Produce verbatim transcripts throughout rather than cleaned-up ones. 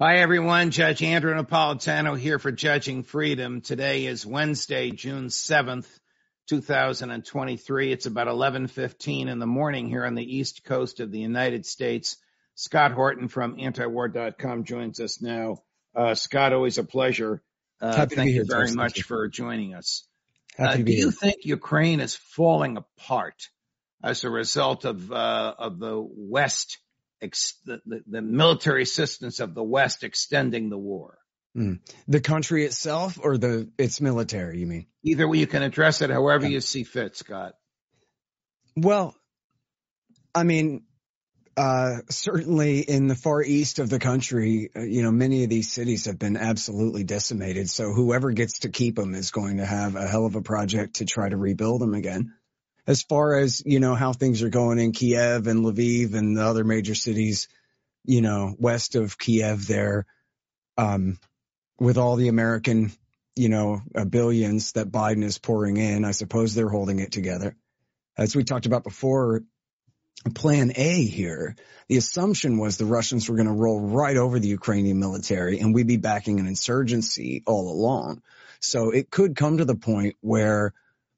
Hi, everyone. Judge Andrew Napolitano here for Judging Freedom. Today is Wednesday, June seventh, two thousand twenty-three. It's about eleven fifteen in the morning here on the East Coast of the United States. Scott Horton from antiwar dot com joins us now. Uh, Scott, always a pleasure. Uh, Happy thank to be here, you very Judge. much for joining us. Happy uh, to be do here. You think Ukraine is falling apart as a result of uh, of the West? The, the, the military assistance of the West extending the war? Mm. The country itself or the its military, you mean? Either way, you can address it however yeah. you see fit, Scott. Well, I mean, uh, certainly in the far east of the country, you know, many of these cities have been absolutely decimated. So whoever gets to keep them is going to have a hell of a project to try to rebuild them again. As far as, you know, how things are going in Kiev and Lviv and the other major cities, you know, west of Kiev there, um, with all the American, you know, uh, billions that Biden is pouring in, I suppose they're holding it together. As we talked about before, plan A here, the assumption was the Russians were going to roll right over the Ukrainian military and we'd be backing an insurgency all along. So it could come to the point where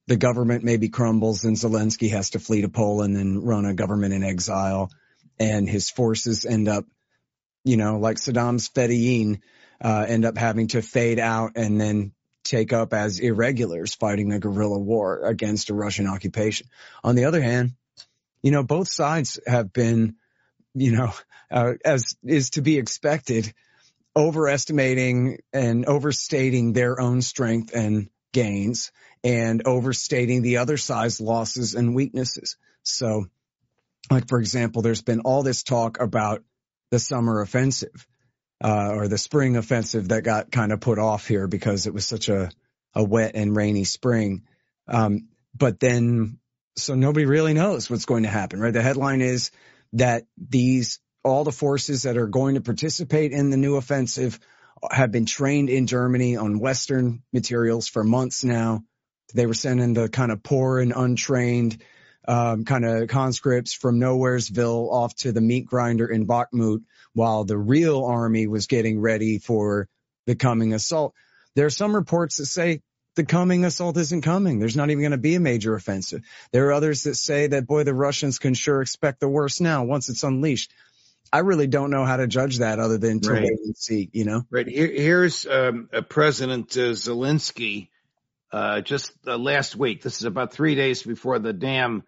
the government maybe crumbles and Zelensky has to flee to Poland and run a government in exile, and his forces end up, you know, like Saddam's Fedayeen, uh, end up having to fade out and then take up as irregulars fighting a guerrilla war against a Russian occupation. On the other hand, you know, both sides have been, you know, uh, as is to be expected, overestimating and overstating their own strength and gains and overstating the other side's losses and weaknesses. So, like, for example, there's been all this talk about the summer offensive uh, or the spring offensive that got kind of put off here because it was such a, a wet and rainy spring. Um, but then so nobody really knows what's going to happen, right? The headline is that these all the forces that are going to participate in the new offensive have been trained in Germany on Western materials for months now. They were sending the kind of poor and untrained um, kind of conscripts from Nowheresville off to the meat grinder in Bakhmut while the real army was getting ready for the coming assault. There are some reports that say the coming assault isn't coming. There's not even going to be a major offensive. There are others that say that, boy, the Russians can sure expect the worst now once it's unleashed. I really don't know how to judge that other than to right. wait and see, you know? Right. Here, here's um, President uh, Zelensky uh, just uh, last week. This is about three days before the dam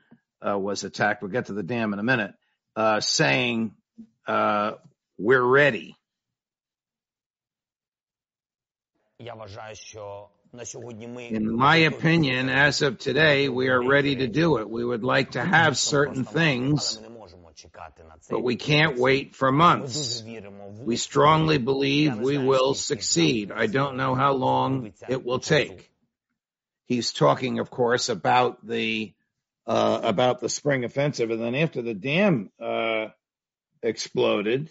uh, was attacked. We'll get to the dam in a minute, uh, saying uh, we're ready. In my opinion, as of today, we are ready to do it. We would like to have certain things, but we can't wait for months. We strongly believe we will succeed. I don't know how long it will take. He's talking, of course, about the uh, about the spring offensive. And then after the dam uh, exploded,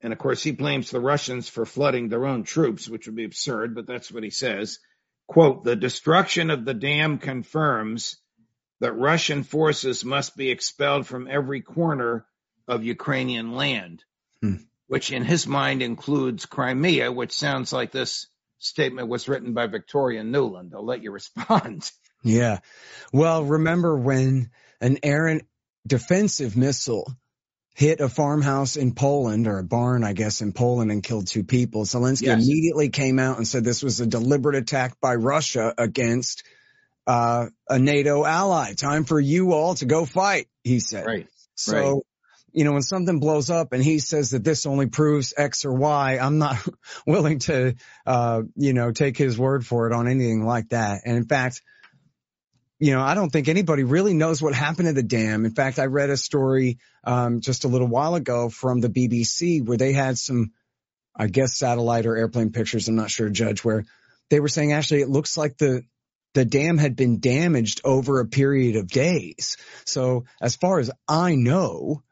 and of course he blames the Russians for flooding their own troops, which would be absurd, but that's what he says. Quote, the destruction of the dam confirms that Russian forces must be expelled from every corner of Ukrainian land, hmm. which in his mind includes Crimea, which sounds like this statement was written by Victoria Nuland. I'll let you respond. Yeah. Well, remember when an errant defensive missile hit a farmhouse in Poland, or a barn, I guess, in Poland and killed two people, Zelensky yes. immediately came out and said this was a deliberate attack by Russia against Uh, a NATO ally. Time for you all to go fight, he said. Right. So, right. you know, when something blows up and he says that this only proves X or Y, I'm not willing to, uh, you know, take his word for it on anything like that. And in fact, you know, I don't think anybody really knows what happened to the dam. In fact, I read a story um, just a little while ago from the B B C where they had some, I guess, satellite or airplane pictures. I'm not sure, Judge, where they were saying, actually, it looks like the The dam had been damaged over a period of days. So as far as I know,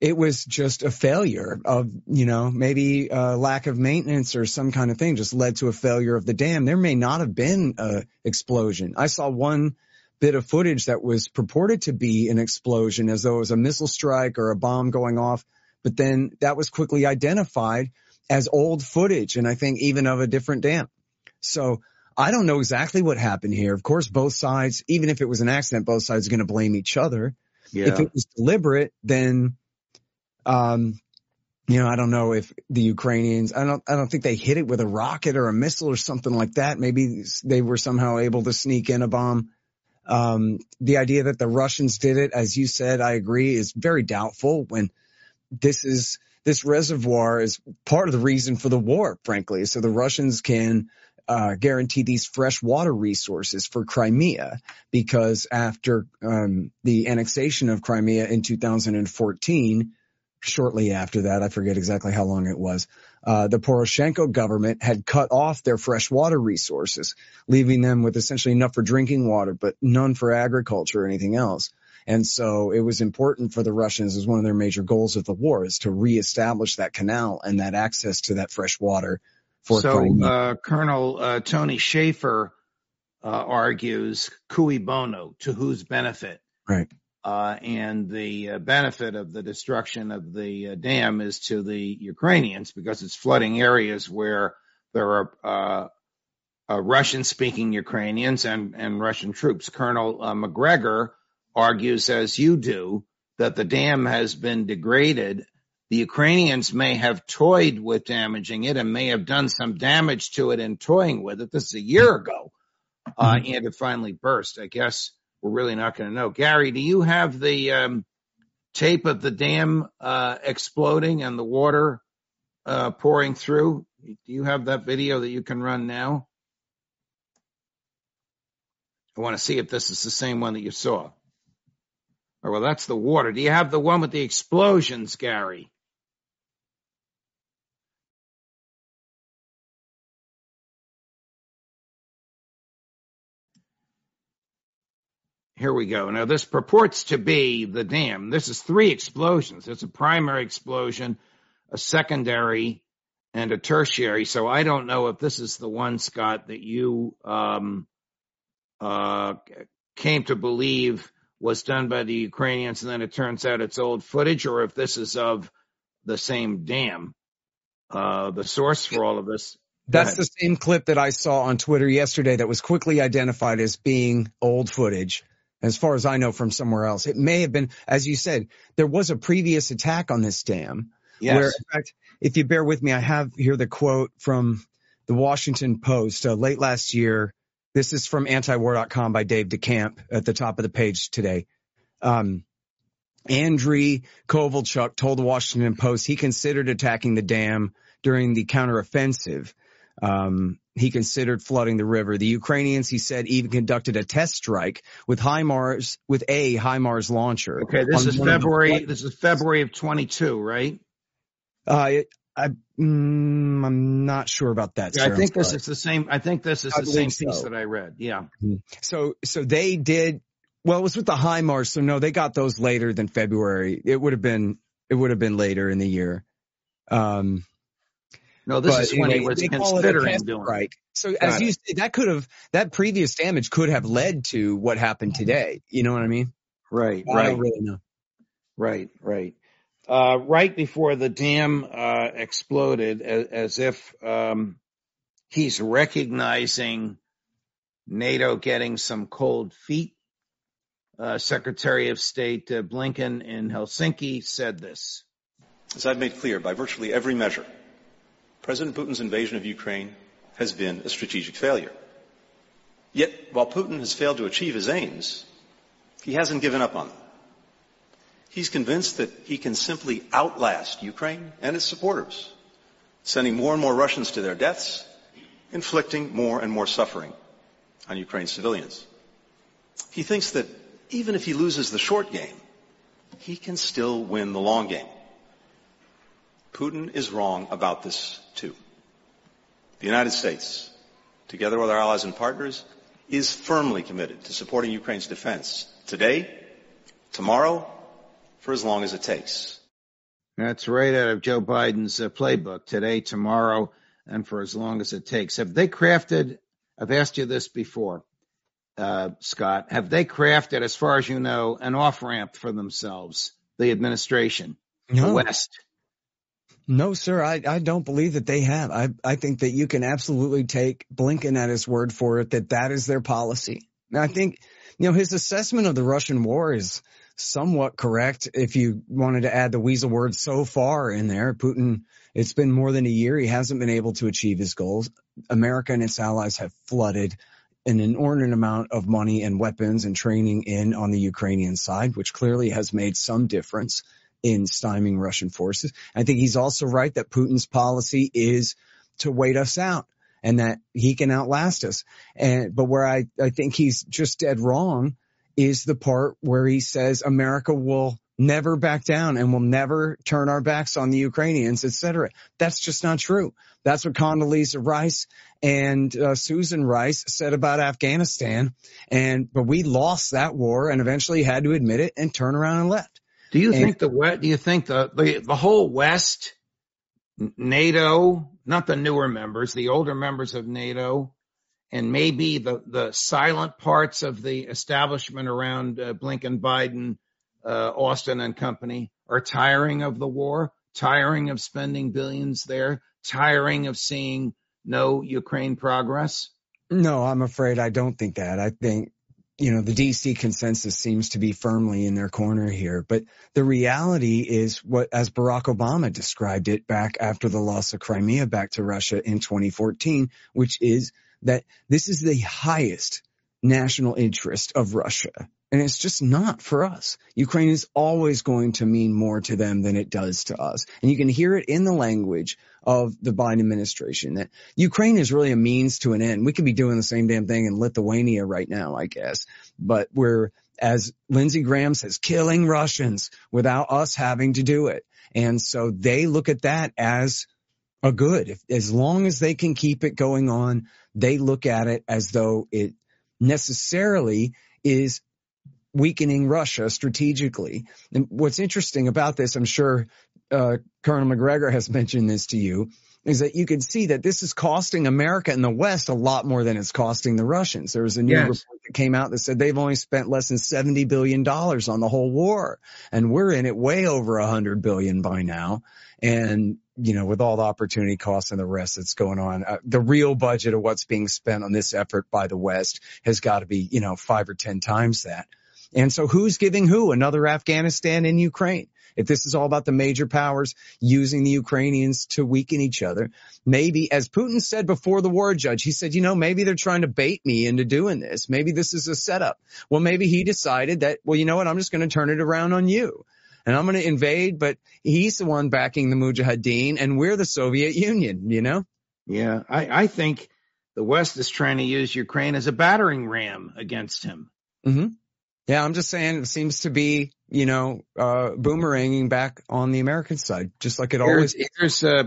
it was just a failure of, you know, maybe a lack of maintenance or some kind of thing just led to a failure of the dam. There may not have been a explosion. I saw one bit of footage that was purported to be an explosion as though it was a missile strike or a bomb going off. But then that was quickly identified as old footage, and I think even of a different dam. So I don't know exactly what happened here. Of course, both sides, even if it was an accident, both sides are going to blame each other. Yeah. If it was deliberate, then, um, you know, I don't know if the Ukrainians, I don't, I don't think they hit it with a rocket or a missile or something like that. Maybe they were somehow able to sneak in a bomb. Um, the idea that the Russians did it, as you said, I agree, is very doubtful when this is, this reservoir is part of the reason for the war, frankly. So the Russians can uh, guarantee these fresh water resources for Crimea, because after um, the annexation of Crimea in two thousand fourteen, shortly after that, I forget exactly how long it was, uh, the Poroshenko government had cut off their fresh water resources, leaving them with essentially enough for drinking water, but none for agriculture or anything else. And so it was important for the Russians, as one of their major goals of the war, is to reestablish that canal and that access to that fresh water. For so uh, Colonel uh, Tony Schaefer uh, argues cui bono, to whose benefit? Right. Uh, and the uh, benefit of the destruction of the uh, dam is to the Ukrainians, because it's flooding areas where there are uh, uh, Russian-speaking Ukrainians and, and Russian troops. Colonel uh, McGregor argues, as you do, that the dam has been degraded. The Ukrainians may have toyed with damaging it and may have done some damage to it in toying with it. This is a year ago, uh, and it finally burst. I guess we're really not going to know. Gary, do you have the um, tape of the dam uh, exploding and the water uh, pouring through? Do you have that video that you can run now? I want to see if this is the same one that you saw. Oh, well, that's the water. Do you have the one with the explosions, Gary? Here we go. Now, this purports to be the dam. This is three explosions. There's a primary explosion, a secondary, and a tertiary. So I don't know if this is the one, Scott, that you um, uh, came to believe was done by the Ukrainians, and then it turns out it's old footage, or if this is of the same dam. Uh, the source for all of this. That's the same clip that I saw on Twitter yesterday that was quickly identified as being old footage, as far as I know, from somewhere else. It may have been, as you said, there was a previous attack on this dam. Yes. Where, in fact, if you bear with me, I have here the quote from the Washington Post uh, late last year. This is from antiwar dot com by Dave DeCamp at the top of the page today. Um, Andriy Kovalchuk told the Washington Post he considered attacking the dam during the counteroffensive. Um, he considered flooding the river. The Ukrainians, he said, even conducted a test strike with HIMARS, with a HIMARS launcher. Okay, this is February. This is February of twenty-two, right? Uh, it, I, mm, I'm not sure about that. Yeah, sir, I think this is the same. I think this is the same piece that I read. Yeah. Mm-hmm. So, so they did. Well, it was with the HIMARS. So no, they got those later than February. It would have been. It would have been later in the year. Um. No, this but is when anyway, he was considering doing it. Right. So Got as it. you said, that could have, that previous damage could have led to what happened today. You know what I mean? Right, I right. Don't really know. Right, right. Uh, right before the dam uh, exploded, as, as if um, he's recognizing NATO getting some cold feet, uh, Secretary of State uh, Blinken in Helsinki said this. As I've made clear, by virtually every measure, President Putin's invasion of Ukraine has been a strategic failure. Yet, while Putin has failed to achieve his aims, he hasn't given up on them. He's convinced that he can simply outlast Ukraine and its supporters, sending more and more Russians to their deaths, inflicting more and more suffering on Ukraine's civilians. He thinks that even if he loses the short game, he can still win the long game. Putin is wrong about this, too. The United States, together with our allies and partners, is firmly committed to supporting Ukraine's defense today, tomorrow, for as long as it takes. That's right out of Joe Biden's uh, playbook, today, tomorrow, and for as long as it takes. Have they crafted, I've asked you this before, uh, Scott, have they crafted, as far as you know, an off-ramp for themselves, the administration, no. the West? No, sir, I, I don't believe that they have. I, I think that you can absolutely take Blinken at his word for it, that that is their policy. And I think, you know, his assessment of the Russian war is somewhat correct. If you wanted to add the weasel word so far in there, Putin, it's been more than a year. He hasn't been able to achieve his goals. America and its allies have flooded an inordinate amount of money and weapons and training in on the Ukrainian side, which clearly has made some difference in stymieing Russian forces. I think he's also right that Putin's policy is to wait us out and that he can outlast us. And but where I, I think he's just dead wrong is the part where he says America will never back down and will never turn our backs on the Ukrainians, et cetera. That's just not true. That's what Condoleezza Rice and uh, Susan Rice said about Afghanistan. And but we lost that war and eventually had to admit it and turn around and left. Do you and, think the do you think the, the the whole West, NATO, not the newer members, the older members of NATO, and maybe the the silent parts of the establishment around uh, Blinken, Biden, uh, Austin and company are tiring of the war, tiring of spending billions there, tiring of seeing no Ukraine progress? No, I'm afraid I don't think that. I think, you know, the D C consensus seems to be firmly in their corner here. But the reality is what, as Barack Obama described it back after the loss of Crimea back to Russia in twenty fourteen, which is that this is the highest national interest of Russia. And it's just not for us. Ukraine is always going to mean more to them than it does to us. And you can hear it in the language of the Biden administration that Ukraine is really a means to an end. We could be doing the same damn thing in Lithuania right now, I guess. But we're, as Lindsey Graham says, killing Russians without us having to do it. And so they look at that as a good. If, as long as they can keep it going on, they look at it as though it necessarily is weakening Russia strategically. And what's interesting about this, I'm sure uh, Colonel McGregor has mentioned this to you, is that you can see that this is costing America and the West a lot more than it's costing the Russians. There was a new yes. report that came out that said they've only spent less than seventy billion dollars on the whole war, and we're in it way over one hundred billion dollars by now. And, you know, with all the opportunity costs and the rest that's going on, uh, the real budget of what's being spent on this effort by the West has got to be, you know, five or ten times that. And so who's giving who? Another Afghanistan and Ukraine. If this is all about the major powers using the Ukrainians to weaken each other, maybe, as Putin said before the war, Judge, he said, you know, maybe they're trying to bait me into doing this. Maybe this is a setup. Well, maybe he decided that, well, you know what, I'm just going to turn it around on you. And I'm going to invade, but he's the one backing the Mujahideen, and we're the Soviet Union, you know? Yeah, I, I think the West is trying to use Ukraine as a battering ram against him. Mm-hmm. Yeah, I'm just saying it seems to be, you know, uh, boomeranging back on the American side, just like it here's, always is. Here's uh,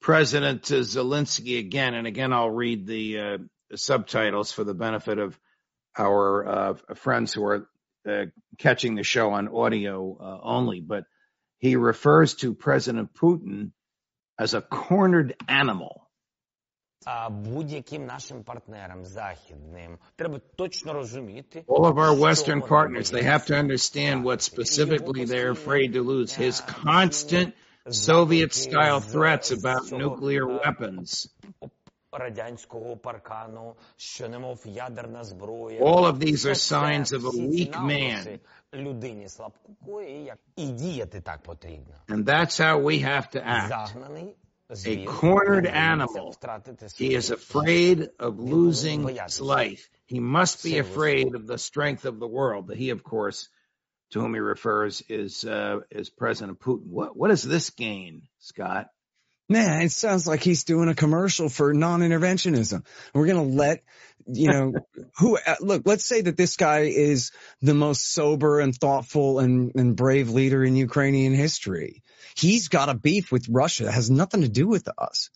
President Zelensky again, and again I'll read the uh, subtitles for the benefit of our uh, friends who are uh, catching the show on audio uh, only, but he refers to President Putin as a cornered animal. All of our Western partners, they have to understand what specifically they're afraid to lose. His constant Soviet-style threats about nuclear weapons. All of these are signs of a weak man. And that's how we have to act. A cornered animal. He is afraid of losing his life. He must be afraid of the strength of the world. But he, of course, to whom he refers is uh, is President Putin. What what is this gain, Scott? Man, it sounds like he's doing a commercial for non-interventionism. We're going to let, you know, who look, let's say that this guy is the most sober and thoughtful and, and brave leader in Ukrainian history. He's got a beef with Russia that has nothing to do with us.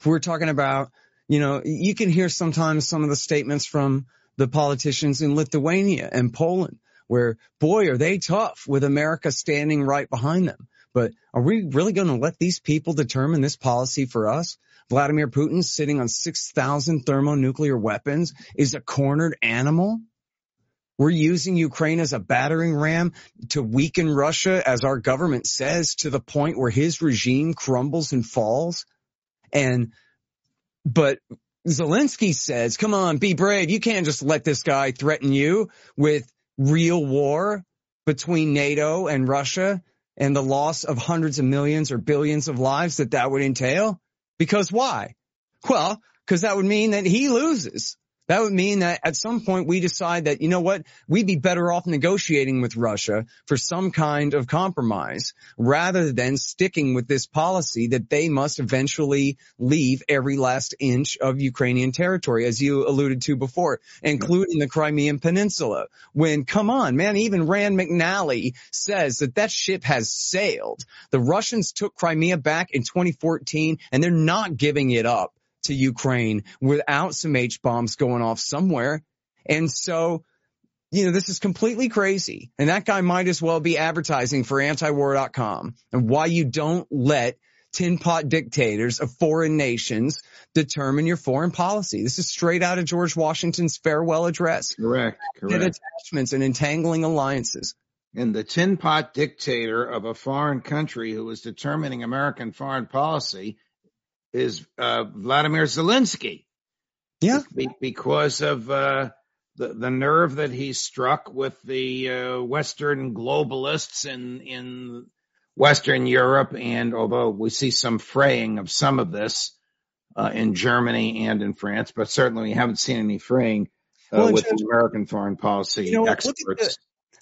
If we're talking about, you know, you can hear sometimes some of the statements from the politicians in Lithuania and Poland where, boy, are they tough with America standing right behind them. But are we really going to let these people determine this policy for us? Vladimir Putin sitting on six thousand thermonuclear weapons is a cornered animal. We're using Ukraine as a battering ram to weaken Russia, as our government says, to the point where his regime crumbles and falls. And but Zelensky says, come on, be brave. You can't just let this guy threaten you with real war between NATO and Russia and the loss of hundreds of millions or billions of lives that that would entail. Because why? Well, because that would mean that he loses. That would mean that at some point we decide that, you know what, we'd be better off negotiating with Russia for some kind of compromise rather than sticking with this policy that they must eventually leave every last inch of Ukrainian territory, as you alluded to before, including the Crimean Peninsula. When, come on, man, even Rand McNally says that that ship has sailed. The Russians took Crimea back in twenty fourteen, and they're not giving it up to Ukraine without some H-bombs going off somewhere. And so, you know, this is completely crazy. And that guy might as well be advertising for antiwar dot com and why you don't let tin pot dictators of foreign nations determine your foreign policy. This is straight out of George Washington's farewell address. Correct, correct. Attachments and entangling alliances. And the tin pot dictator of a foreign country who is determining American foreign policy is uh, Vladimir Zelensky. Yeah. Be- because of uh, the, the nerve that he struck with the uh, Western globalists in, in Western Europe. And although we see some fraying of some of this uh, in Germany and in France, but certainly we haven't seen any fraying uh, well, with Judge, American foreign policy you know, experts. Look at, the,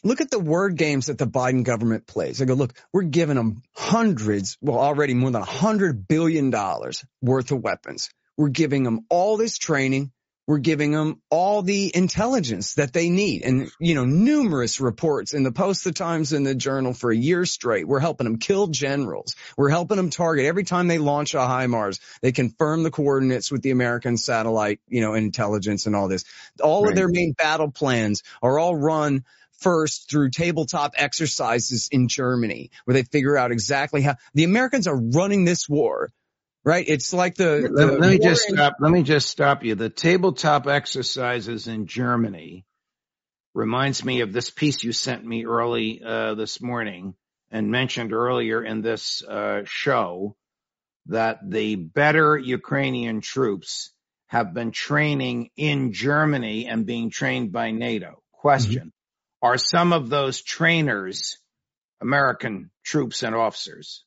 look at the word games that the Biden government plays. I go, look, we're giving them hundreds, well, already more than one hundred billion dollars worth of weapons. We're giving them all this training. We're giving them all the intelligence that they need. And, you know, numerous reports in the Post, the Times, and the Journal for a year straight. We're helping them kill generals. We're helping them target. Every time they launch a HIMARS, they confirm the coordinates with the American satellite, you know, intelligence and all this. All right. of their main battle plans are all run first through tabletop exercises in Germany, where they figure out exactly how the Americans are running this war. Right. It's like the. Let, the let me just in- stop. Let me just stop you. The tabletop exercises in Germany reminds me of this piece you sent me early uh, this morning and mentioned earlier in this uh, show, that the better Ukrainian troops have been training in Germany and being trained by NATO. Question. Mm-hmm. Are some of those trainers American troops and officers?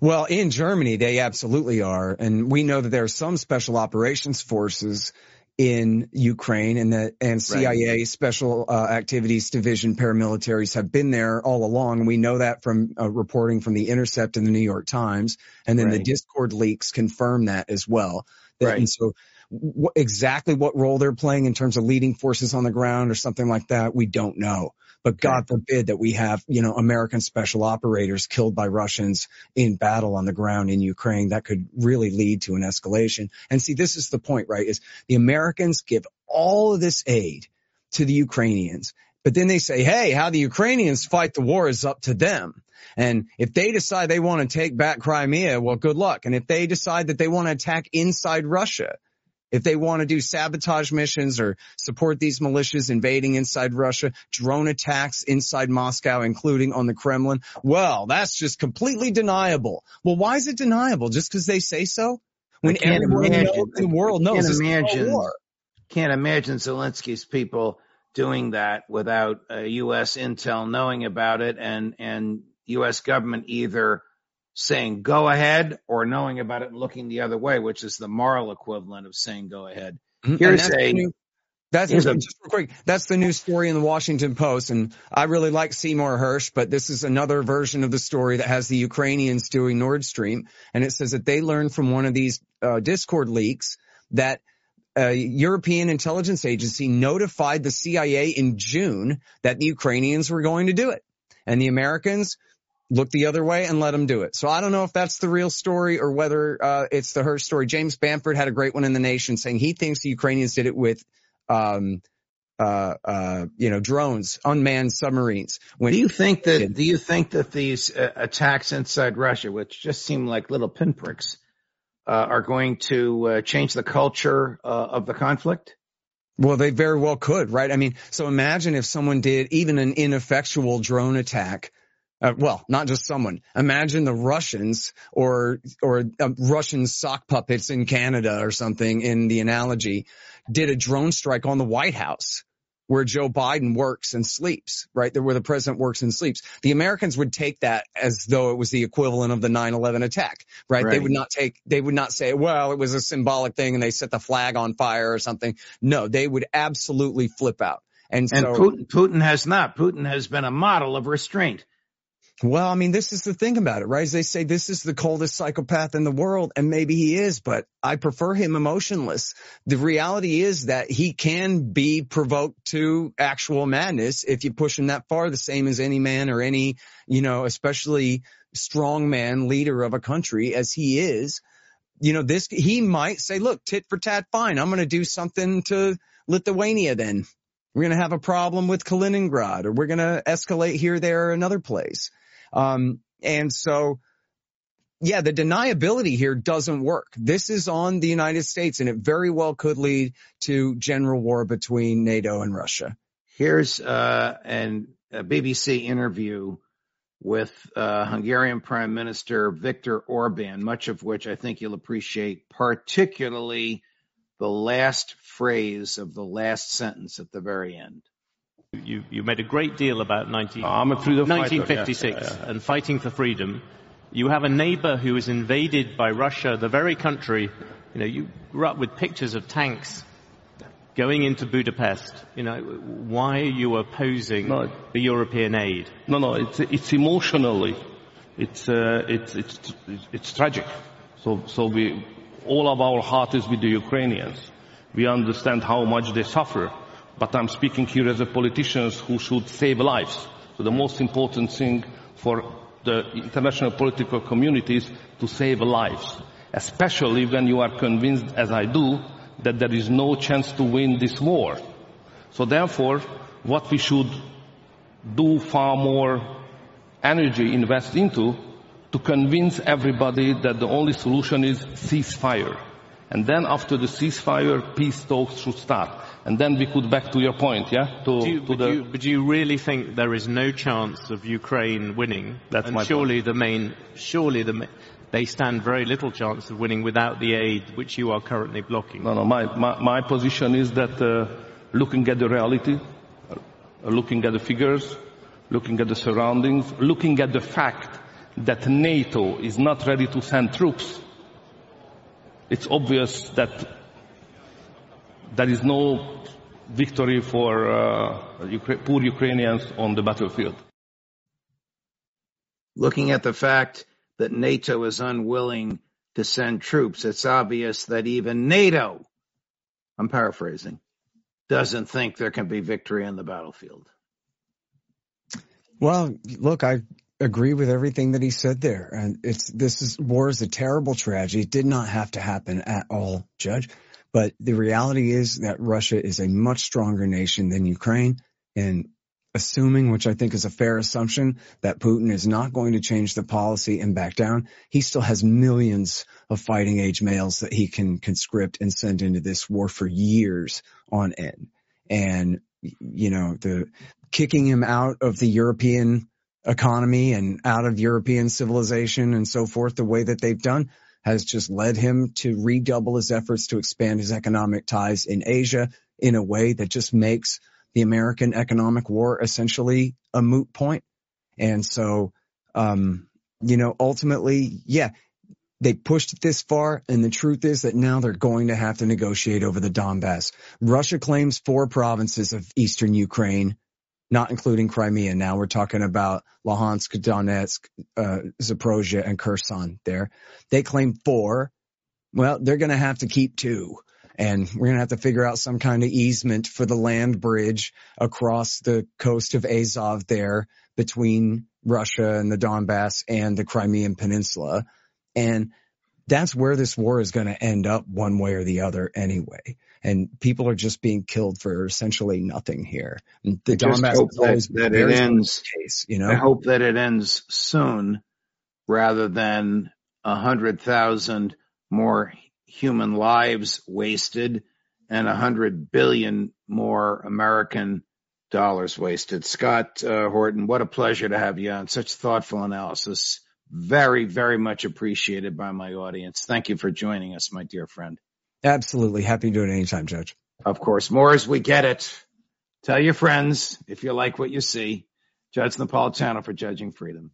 Well, in Germany, they absolutely are. And we know that there are some special operations forces in Ukraine, and the and C I A right. Special uh, Activities Division paramilitaries have been there all along. We know that from uh, reporting from The Intercept and The New York Times. And then right. the Discord leaks confirm that as well. That, right. And so w- exactly what role they're playing in terms of leading forces on the ground or something like that, we don't know. But God forbid that we have, you know, American special operators killed by Russians in battle on the ground in Ukraine. That could really lead to an escalation. And see, this is the point, right, is the Americans give all of this aid to the Ukrainians. But then they say, hey, how the Ukrainians fight the war is up to them. And if they decide they want to take back Crimea, well, good luck. And if they decide that they want to attack inside Russia, if they want to do sabotage missions or support these militias invading inside Russia, drone attacks inside Moscow, including on the Kremlin, well, that's just completely deniable. Well, why is it deniable? Just because they say so? When everyone in the world knows it's a war. Can't imagine Zelensky's people doing that without uh, U S intel knowing about it, and, and U S government either saying go ahead or knowing about it and looking the other way, which is the moral equivalent of saying go ahead. Here's that's a new, that's here's a, just real quick. That's the new story in the Washington Post, and I really like Seymour Hersh, but this is another version of the story that has the Ukrainians doing Nord Stream, and it says that they learned from one of these uh, Discord leaks that a European intelligence agency notified the C I A in June that the Ukrainians were going to do it, and the Americans look the other way and let them do it. So I don't know if that's the real story or whether uh, it's the her story. James Bamford had a great one in The Nation saying he thinks the Ukrainians did it with, um, uh, uh, you know, drones, unmanned submarines. When do you think that? Do you think that these uh, attacks inside Russia, which just seem like little pinpricks, uh, are going to uh, change the culture uh, of the conflict? Well, they very well could, right? I mean, so imagine if someone did even an ineffectual drone attack. Uh, well, not just someone. Imagine the Russians or or uh, Russian sock puppets in Canada or something, in the analogy, did a drone strike on the White House where Joe Biden works and sleeps, right? Where the president works and sleeps. The Americans would take that as though it was the equivalent of the nine eleven attack, right? Right. They would not take, they would not say, well, it was a symbolic thing and they set the flag on fire or something. No, they would absolutely flip out. And, and so Putin, Putin has not. Putin has been a model of restraint. Well, I mean, this is the thing about it, right? As they say, this is the coldest psychopath in the world, and maybe he is, but I prefer him emotionless. The reality is that he can be provoked to actual madness if you push him that far, the same as any man or any, you know, especially strong man leader of a country as he is. You know, this, he might say, look, tit for tat, fine. I'm going to do something to Lithuania then. We're going to have a problem with Kaliningrad, or we're going to escalate here, there, or another place. Um, and so, yeah, the deniability here doesn't work. This is on the United States, and it very well could lead to general war between NATO and Russia. Here's uh, an, a B B C interview with uh, Hungarian Prime Minister Viktor Orban, much of which I think you'll appreciate, particularly the last phrase of the last sentence at the very end. You, you made a great deal about nineteen fifty-six yeah, yeah, yeah. and fighting for freedom. You have a neighbor who is invaded by Russia, the very country. You know, you grew up with pictures of tanks going into Budapest. You know, why are you opposing no, the European aid? No, no, it's, it's emotionally, it's, uh, it's, it's, it's, it's tragic. So, so we, all of our heart is with the Ukrainians. We understand how much they suffer. But I'm speaking here as a politician who should save lives. So the most important thing for the international political community is to save lives, especially when you are convinced, as I do, that there is no chance to win this war. So therefore, what we should do far more energy invest into to convince everybody that the only solution is ceasefire. And then after the ceasefire, peace talks should start. And then we could back to your point, yeah? To, do you, to but, the... you, but do you really think there is no chance of Ukraine winning? That's and my surely point. The main, surely the, they stand very little chance of winning without the aid which you are currently blocking. No, no, my, my, my position is that uh, looking at the reality, looking at the figures, looking at the surroundings, looking at the fact that NATO is not ready to send troops, it's obvious that there is no victory for uh, Ukra- poor Ukrainians on the battlefield. Looking at the fact that NATO is unwilling to send troops, it's obvious that even NATO, I'm paraphrasing, doesn't think there can be victory on the battlefield. Well, look, I agree with everything that he said there, and it's this is war is a terrible tragedy. It did not have to happen at all, Judge, but the reality is that Russia is a much stronger nation than Ukraine, and assuming, which I think is a fair assumption, that Putin is not going to change the policy and back down, he still has millions of fighting age males that he can conscript and send into this war for years on end. And you know, the kicking him out of the European economy and out of European civilization and so forth, the way that they've done, has just led him to redouble his efforts to expand his economic ties in Asia in a way that just makes the American economic war essentially a moot point. And so, um, you know, ultimately, yeah, they pushed it this far, and the truth is that now they're going to have to negotiate over the Donbass. Russia claims four provinces of eastern Ukraine, not including Crimea. Now we're talking about Luhansk, Donetsk, uh, Zaporozhye, and Kherson there. They claim four. Well, they're going to have to keep two. And we're going to have to figure out some kind of easement for the land bridge across the coast of Azov there between Russia and the Donbass and the Crimean Peninsula. And that's where this war is going to end up one way or the other anyway. And people are just being killed for essentially nothing here. The Donbass is always that it ends. Case, you know? I hope that it ends soon rather than one hundred thousand more human lives wasted and one hundred billion more American dollars wasted. Scott uh, Horton, what a pleasure to have you on. Such thoughtful analysis. Very, very much appreciated by my audience. Thank you for joining us, my dear friend. Absolutely. Happy to do it anytime, Judge. Of course. More as we get it. Tell your friends if you like what you see. Judge Napolitano for Judging Freedom.